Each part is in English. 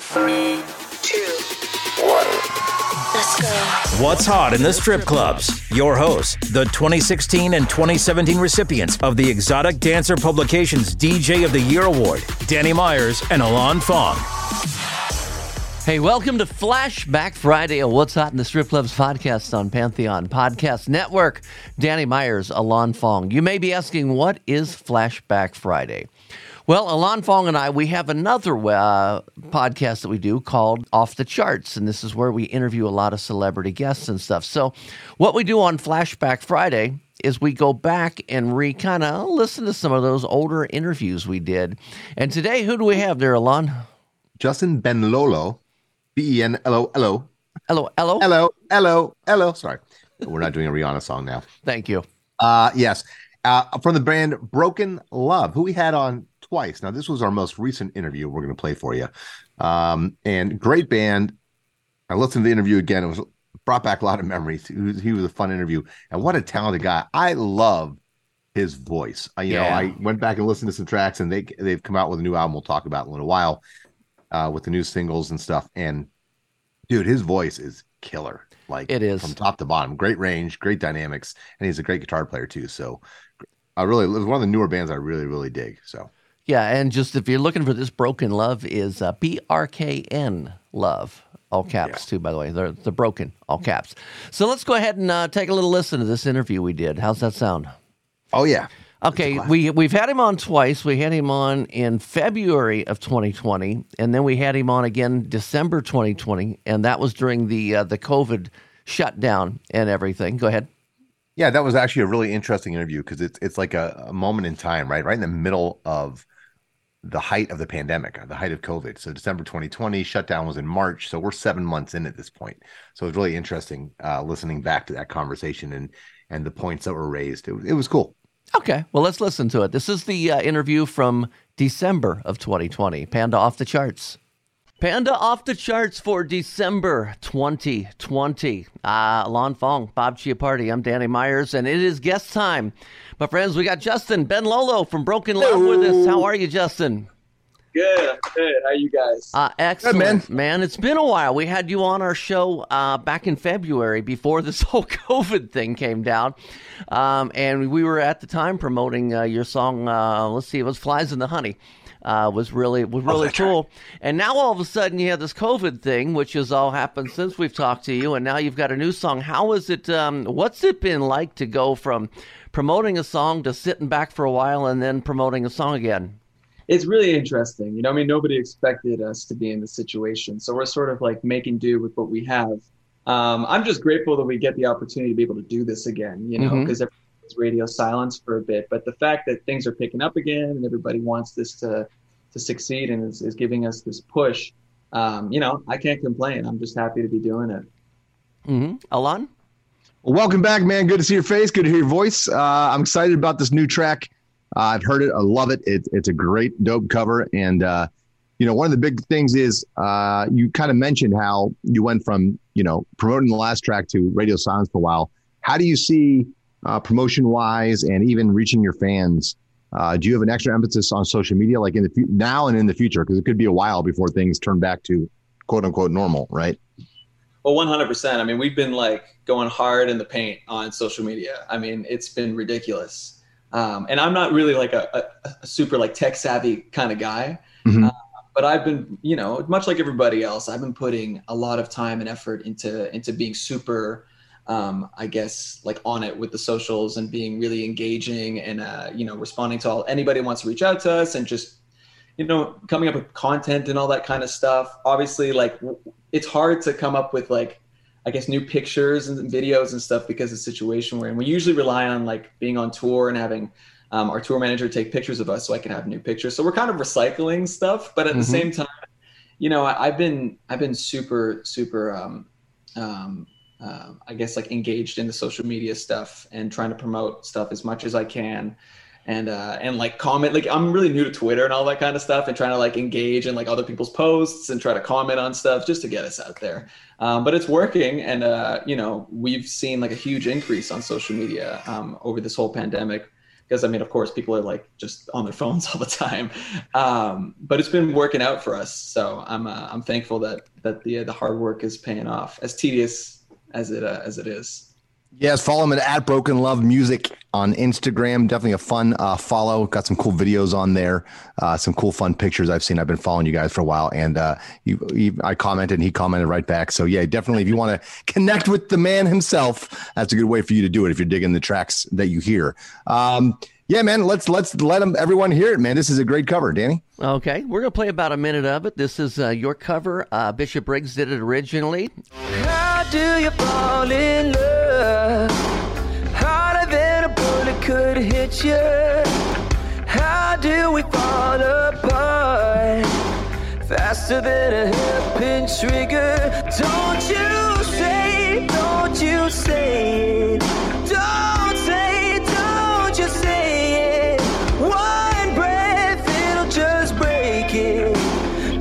3, 2, 1, let's go. What's hot in the strip clubs? Your hosts, the 2016 and 2017 recipients of the Exotic Dancer Publication's DJ of the Year Award, Danny Myers and Alon Fong. Hey, welcome to Flashback Friday, a What's Hot in the Strip Clubs podcast on Pantheon Podcast Network. Danny Myers, Alon Fong. You may be asking, what is Flashback Friday? Well, Alon Fong and I, we have another podcast that we do called Off the Charts, and this is where we interview a lot of celebrity guests and stuff. So what we do on Flashback Friday is we go back and kind of listen to some of those older interviews we did. And today, who do we have there, Alon? Justin Benlolo, B-E-N-L-O-L-O. L-O-L-O? L-O-L-O. Sorry. We're not doing a Rihanna song now. Thank you. Yes. From the brand BRKN Love, who we had on twice. Now, this was our most recent interview we're going to play for you. And great band. I listened to the interview again. It was brought back a lot of memories. He was a fun interview. And what a talented guy. I love his voice. I went back and listened to some tracks, and they've come out with a new album we'll talk about in a little while with the new singles and stuff. And, dude, his voice is killer. Like, it is. From top to bottom. Great range, great dynamics. And he's a great guitar player, too. So, it was one of the newer bands I really, really dig. So, yeah, and just if you're looking for this, BRKN Love is BRKN Love, all caps, too, by the way. They're BRKN, all caps. So let's go ahead and take a little listen to this interview we did. How's that sound? Oh, yeah. Okay, we've had him on twice. We had him on in February of 2020, and then we had him on again December 2020, and that was during the COVID shutdown and everything. Go ahead. Yeah, that was actually a really interesting interview because it's like a moment in time, right? Right in the middle of the height of the pandemic, the height of COVID. So December 2020, shutdown was in March. So we're 7 months in at this point. So it's really interesting listening back to that conversation and the points that were raised. It was cool. Okay, well, let's listen to it. This is the interview from December of 2020. Panda Off the Charts. Panda Off the Charts for December 2020. Alon Fong, Bob Chiappardi, I'm Danny Myers, and it is guest time. My friends, we got Justin Benlolo from BRKN Love with us. How are you, Justin? Good. How are you guys? Excellent, man. It's been a while. We had you on our show back in February before this whole COVID thing came down. And we were at the time promoting your song, it was Flies in the Honey. Was really cool. Right. And now all of a sudden you have this COVID thing, which has all happened since we've talked to you, and now you've got a new song. How is it, what's it been like to go from promoting a song to sitting back for a while and then promoting a song again? It's really interesting. Nobody expected us to be in this situation, so we're sort of like making do with what we have. I'm just grateful that we get the opportunity to be able to do this again, because radio silence for a bit, but the fact that things are picking up again and everybody wants this to succeed and is giving us this push, I can't complain. I'm just happy to be doing it. Alon? Welcome back, man. Good to see your face. Good to hear your voice. I'm excited about this new track. I've heard it. I love it. It's a great, dope cover, and you know, one of the big things is you kind of mentioned how you went from, you know, promoting the last track to radio silence for a while. How do you see promotion wise and even reaching your fans? Do you have an extra emphasis on social media, like in the now and in the future? Because it could be a while before things turn back to quote unquote normal, right? Well, 100%. I mean, we've been like going hard in the paint on social media. I mean, it's been ridiculous. And I'm not really like a super like tech savvy kind of guy, mm-hmm. But I've been, you know, much like everybody else, I've been putting a lot of time and effort into being super, I guess, like on it with the socials and being really engaging and, you know, responding to all anybody wants to reach out to us and just, you know, coming up with content and all that kind of stuff. Obviously, like it's hard to come up with like, I guess, new pictures and videos and stuff because of the situation we're in. We usually rely on like being on tour and having our tour manager take pictures of us so I can have new pictures. So we're kind of recycling stuff, but at mm-hmm. the same time, you know, I've been super, I guess, like engaged in the social media stuff and trying to promote stuff as much as I can. And like comment, like I'm really new to Twitter and all that kind of stuff and trying to like engage in like other people's posts and try to comment on stuff just to get us out there. But it's working. And, you know, we've seen like a huge increase on social media over this whole pandemic because, I mean, of course, people are like just on their phones all the time. But it's been working out for us. So I'm thankful that the hard work is paying off, as tedious as it is. Yes, follow him at Broken Love Music on Instagram. Definitely a fun follow. Got some cool videos on there, some cool fun pictures I've seen. I've been following you guys for a while, and I commented, and he commented right back. So yeah, definitely if you want to connect with the man himself, that's a good way for you to do it if you're digging the tracks that you hear. Yeah, man, let's let everyone hear it, man. This is a great cover, Danny. Okay, we're going to play about a minute of it. This is your cover. Bishop Briggs did it originally. How do you fall in love? Harder than a bullet could hit you. How do we fall apart? Faster than a hairpin trigger. Don't you say, don't you say it. Don't say it, don't you say it. One breath, it'll just break it.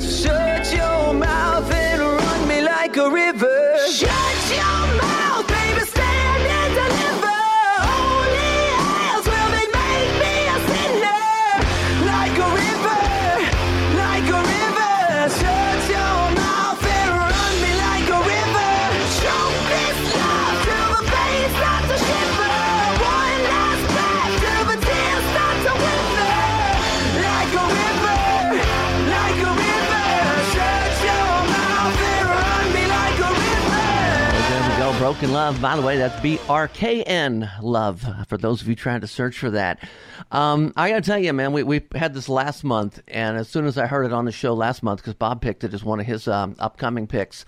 So shut your mouth and run me like a river. Shut your mouth, baby, stand and deliver. Only eyes will they make me a sinner. Like a river, like a river. Shut your mouth and run me like a river. Choke this love till the pain starts to shiver. One last breath till the tears start to wither. Like a river, like a river. Shut your mouth and run me like a river. Broken Love. By the way, that's BRKN Love for those of you trying to search for that. I gotta tell you, man, we had this last month, and as soon as I heard it on the show last month, because Bob picked it as one of his upcoming picks,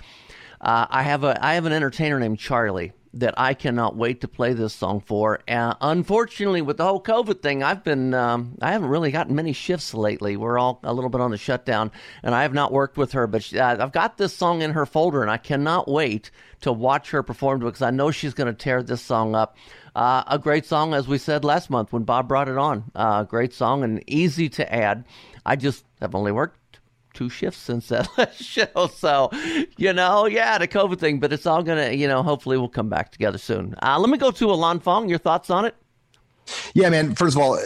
I have an entertainer named Charlie that I cannot wait to play this song for. Unfortunately, with the whole COVID thing, I've been I haven't really gotten many shifts lately. We're all a little bit on the shutdown, and I have not worked with her, but I've got this song in her folder, and I cannot wait to watch her perform because I know she's going to tear this song up. A great song, as we said last month when Bob brought it on. Great song and easy to add. I just have only worked two shifts since that last show, so you know, yeah, the COVID thing, but it's all gonna, you know, hopefully we'll come back together soon. Let me go to Alon Fong. Your thoughts on it? Yeah, man, first of all,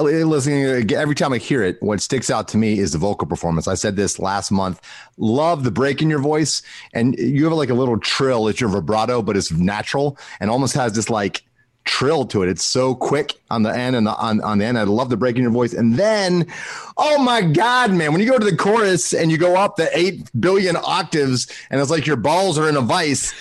listening every time I hear it, what sticks out to me is the vocal performance. I said this last month, love the break in your voice, and you have like a little trill. It's your vibrato, but it's natural and almost has this like trill to it. It's so quick on the end and on the end. I love the break in your voice. And then, oh my God, man, when you go to the chorus and you go up the 8 billion octaves and it's like your balls are in a vice.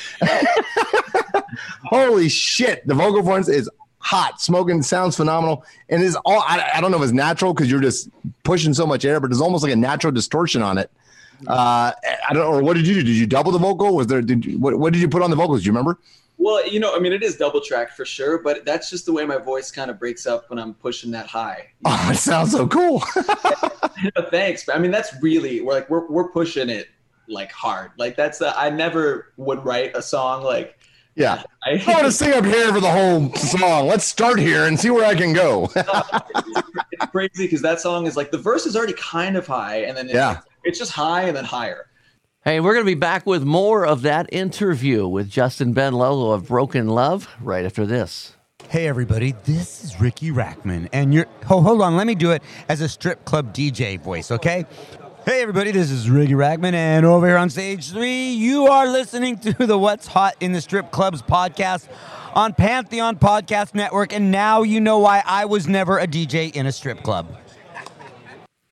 Holy shit. The vocal performance is hot. Smoking sounds phenomenal. And it's all, I don't know if it's natural because you're just pushing so much air, but there's almost like a natural distortion on it. I don't know. Or what did you do? Did you double the vocal? Was there, what did you put on the vocals? Do you remember? Well, you know, I mean, it is double tracked for sure, but that's just the way my voice kind of breaks up when I'm pushing that high. Oh, it sounds so cool. Thanks. But I mean, that's really, we're pushing it like hard. Like that's, I never would write a song like. Yeah. I want to sing up here for the whole song. Let's start here and see where I can go. It's crazy because that song is like, the verse is already kind of high and then it's it's just high and then higher. Hey, we're going to be back with more of that interview with Justin Benlolo of BRKN Love right after this. Hey, everybody, this is Ricky Rackman, and you're... Oh, hold on, let me do it as a strip club DJ voice, okay? Hey, everybody, this is Ricky Rackman, and over here on Stage 3, you are listening to the What's Hot in the Strip Clubs podcast on Pantheon Podcast Network, and now you know why I was never a DJ in a strip club.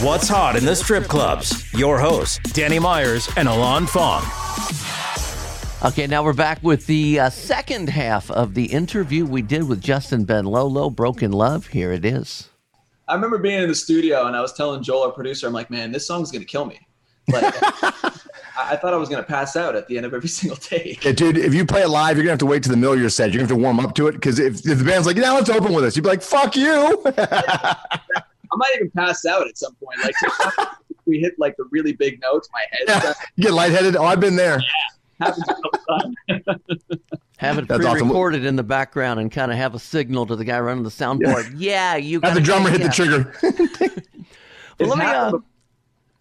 What's Hot in the Strip Clubs? Your hosts, Danny Myers and Alon Fong. Okay, now we're back with the second half of the interview we did with Justin Benlolo, BRKN Love. Here it is. I remember being in the studio and I was telling Joel, our producer, I'm like, man, this song's going to kill me. Like, I thought I was going to pass out at the end of every single take. Yeah, dude, if you play it live, you're going to have to wait till the middle of your set. You're going to have to warm up to it, because if the band's like, yeah, let's open with us, you'd be like, fuck you. I might even pass out at some point. Like, we hit like the really big notes. My head. Yeah. You get lightheaded. Oh, I've been there. Yeah, happens all the time. Have it pre-recorded in the background and kind of have a signal to the guy running the soundboard. Yeah, you got. Have the drummer hit the trigger. Well,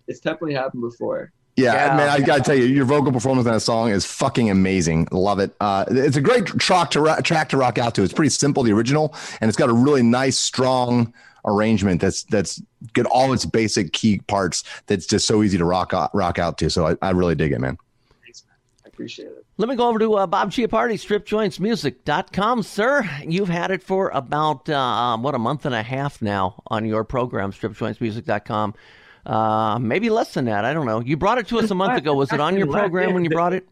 it's definitely happened before. Yeah, man, I gotta tell you, your vocal performance on a song is fucking amazing. Love it. It's a great track to rock out to. It's pretty simple, the original, and it's got a really nice, strong arrangement that's got all its basic key parts. That's just so easy to rock out to. So I really dig it, man. Thanks, man. I appreciate it. Let me go over to Bob Chiappardi, stripjointsmusic.com, sir. You've had it for about a month and a half now on your program, stripjointsmusic.com. Maybe less than that. I don't know. You brought it to us a month ago. Was it on your program when you brought it?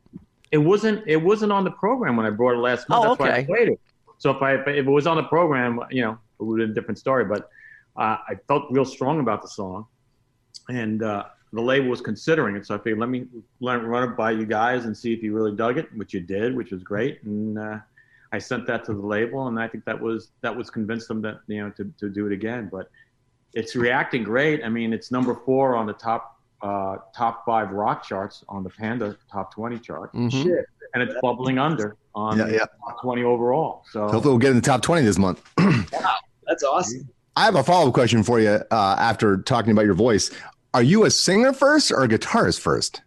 It wasn't on the program when I brought it last month. Oh, okay. That's why I played it. So if it was on the program, you know, it would have been a different story. But I felt real strong about the song, and the label was considering it. So I figured, let me run it by you guys and see if you really dug it, which you did, which was great. And I sent that to the label, and I think that was convinced them that, you know, to do it again. But it's reacting great. I mean, it's number 4 on the top 5 rock charts on the Panda top 20 chart. Mm-hmm. Shit. And it's bubbling under on the top 20 overall. So hopefully we'll get in the top 20 this month. Wow, that's awesome. I have a follow-up question for you after talking about your voice. Are you a singer first or a guitarist first?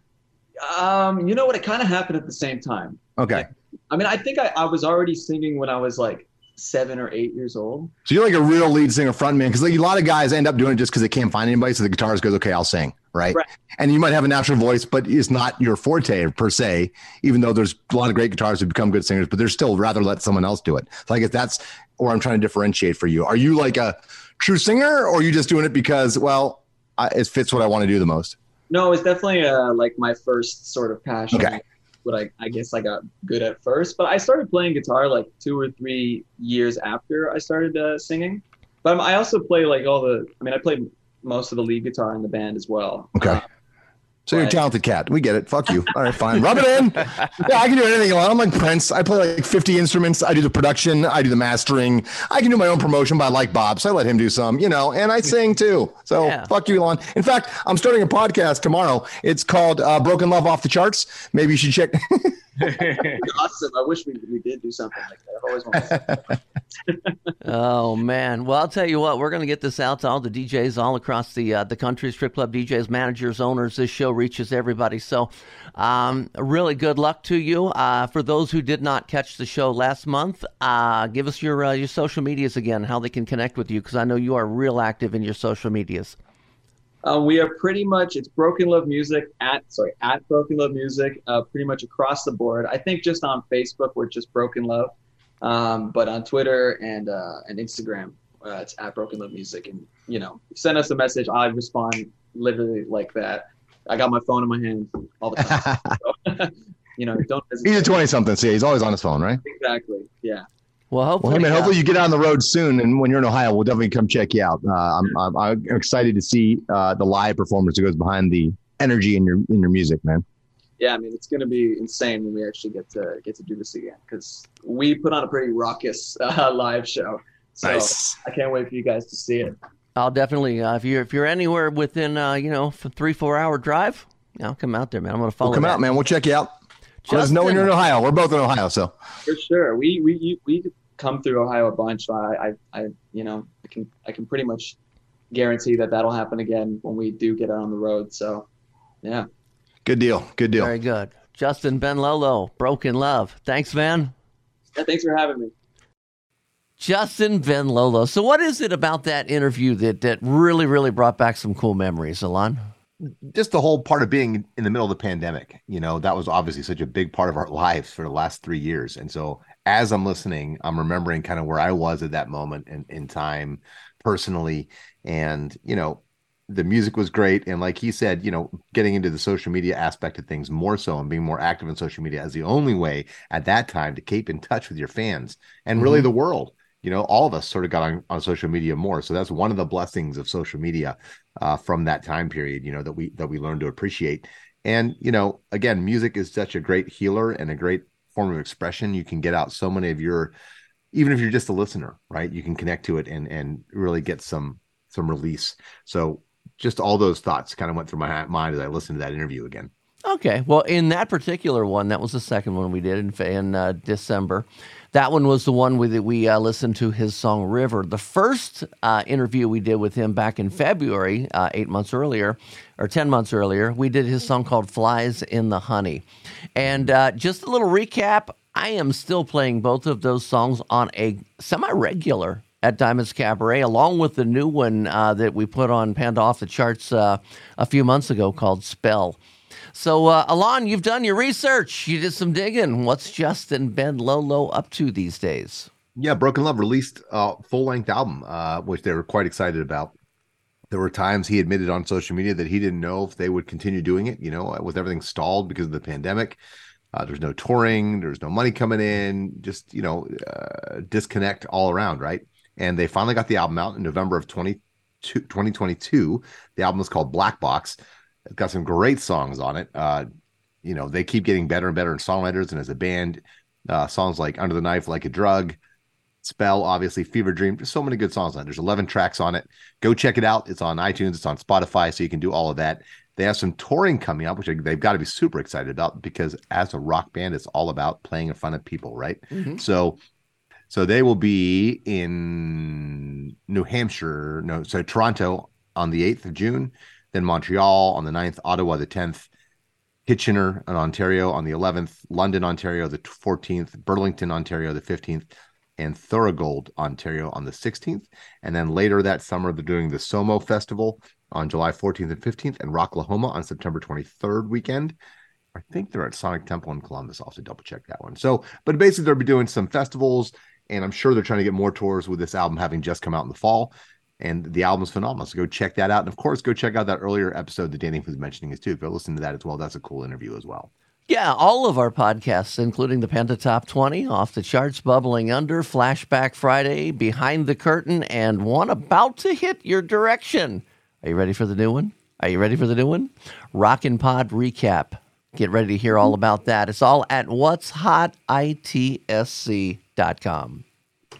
You know what? It kind of happened at the same time. Okay. I think I was already singing when I was like 7 or 8 years old. So you're like a real lead singer frontman, because like a lot of guys end up doing it just because they can't find anybody. So the guitarist goes, okay, I'll sing, right? And you might have a natural voice, but it's not your forte per se, even though there's a lot of great guitarists who become good singers, but they're still rather let someone else do it. So I guess that's where I'm trying to differentiate for you. Are you like a true singer, or are you just doing it because, well, it fits what I want to do the most? No, it's definitely like my first sort of passion. Okay. What I guess I got good at first, but I started playing guitar like 2 or 3 years after I started singing. But I also play I played most of the lead guitar in the band as well. Okay. So you're a talented cat. We get it. Fuck you. All right, fine. Rub it in. Yeah, I can do anything. I'm like Prince. I play like 50 instruments. I do the production. I do the mastering. I can do my own promotion, but I like Bob, so I let him do some, and I sing too. So fuck you, Alon. In fact, I'm starting a podcast tomorrow. It's called Broken Love Off the Charts. Maybe you should check. Awesome. I wish we did do something like that. I've always wanted to. Oh, man. Well, I'll tell you what. We're going to get this out to all the DJs all across the country, strip club DJs, managers, owners. This show reaches everybody. So really good luck to you. For those who did not catch the show last month, give us your social medias again, how they can connect with you, because I know you are real active in your social medias. We are pretty much, it's Broken Love Music at Broken Love Music, pretty much across the board. I think just on Facebook, we're just Broken Love, but on Twitter and Instagram, it's at Broken Love Music. And, send us a message. I respond literally like that. I got my phone in my hand all the time. So, don't hesitate. He's a 20-something, so he's always on his phone, right? Exactly, yeah. Well, hopefully you get on the road soon, and when you're in Ohio, we'll definitely come check you out. I'm excited to see the live performance that goes behind the energy in your music, man. Yeah, I mean, it's going to be insane when we actually get to do this again, because we put on a pretty raucous live show. So nice. I can't wait for you guys to see it. I'll definitely if you're anywhere within 3-4 hour drive, I'll come out there, man. I'm going to follow. We'll come out, man. We'll check you out. Let us know when you're in Ohio. We're both in Ohio, so for sure we come through Ohio a bunch. I can pretty much guarantee that'll happen again when we do get out on the road. So, yeah. Good deal. Very good. Justin Benlolo, Broken Love. Thanks, man. Yeah, thanks for having me. Justin Benlolo. So what is it about that interview that really, really brought back some cool memories, Alon? Just the whole part of being in the middle of the pandemic, that was obviously such a big part of our lives for the last 3 years. And so as I'm listening, I'm remembering kind of where I was at that moment in time personally. And, the music was great. And like he said, getting into the social media aspect of things more so and being more active in social media as the only way at that time to keep in touch with your fans and really the world. All of us sort of got on social media more. So that's one of the blessings of social media from that time period, that we learned to appreciate. And, again, music is such a great healer and a great form of expression. You can get out so many of your, even if you're just a listener, right? You can connect to it and really get some release. So just all those thoughts kind of went through my mind as I listened to that interview again. Okay. Well, in that particular one, that was the second one we did in December. That one was the one that we listened to his song River. The first interview we did with him back in February, 8 months earlier, or 10 months earlier, we did his song called Flies in the Honey. And just a little recap, I am still playing both of those songs on a semi-regular at Diamond's Cabaret, along with the new one that we put on Panda Off the Charts a few months ago called Spell. So, Alon, you've done your research. You did some digging. What's Justin Benlolo up to these days? Yeah, Broken Love released a full-length album, which they were quite excited about. There were times he admitted on social media that he didn't know if they would continue doing it, with everything stalled because of the pandemic. There's no touring. There's no money coming in. Just, disconnect all around, right? And they finally got the album out in November of 2022. The album is called Black Box. It's got some great songs on it. They keep getting better and better in songwriters and as a band. Songs like Under the Knife, Like a Drug, Spell, obviously, Fever Dream. There's so many good songs on it. There's 11 tracks on it. Go check it out. It's on iTunes. It's on Spotify, so you can do all of that. They have some touring coming up, which they've got to be super excited about because as a rock band, it's all about playing in front of people, right? Mm-hmm. So they will be in Toronto on the 8th of June. Then Montreal on the 9th, Ottawa the 10th, Kitchener in Ontario on the 11th, London, Ontario the 14th, Burlington, Ontario the 15th, and Thorogold, Ontario on the 16th. And then later that summer, they're doing the Somo Festival on July 14th and 15th, and Rocklahoma on September 23rd weekend. I think they're at Sonic Temple in Columbus. I'll have to double check that one. So, but basically they'll be doing some festivals, and I'm sure they're trying to get more tours with this album having just come out in the fall. And the album's phenomenal, so go check that out. And, of course, go check out that earlier episode that Danny was mentioning, too. Go listen to that as well. That's a cool interview as well. Yeah, all of our podcasts, including the Panda Top 20, Off the Charts, Bubbling Under, Flashback Friday, Behind the Curtain, and one about to hit your direction. Are you ready for the new one? Are you ready for the new one? Rockin' Pod Recap. Get ready to hear all about that. It's all at whatshotitsc.com.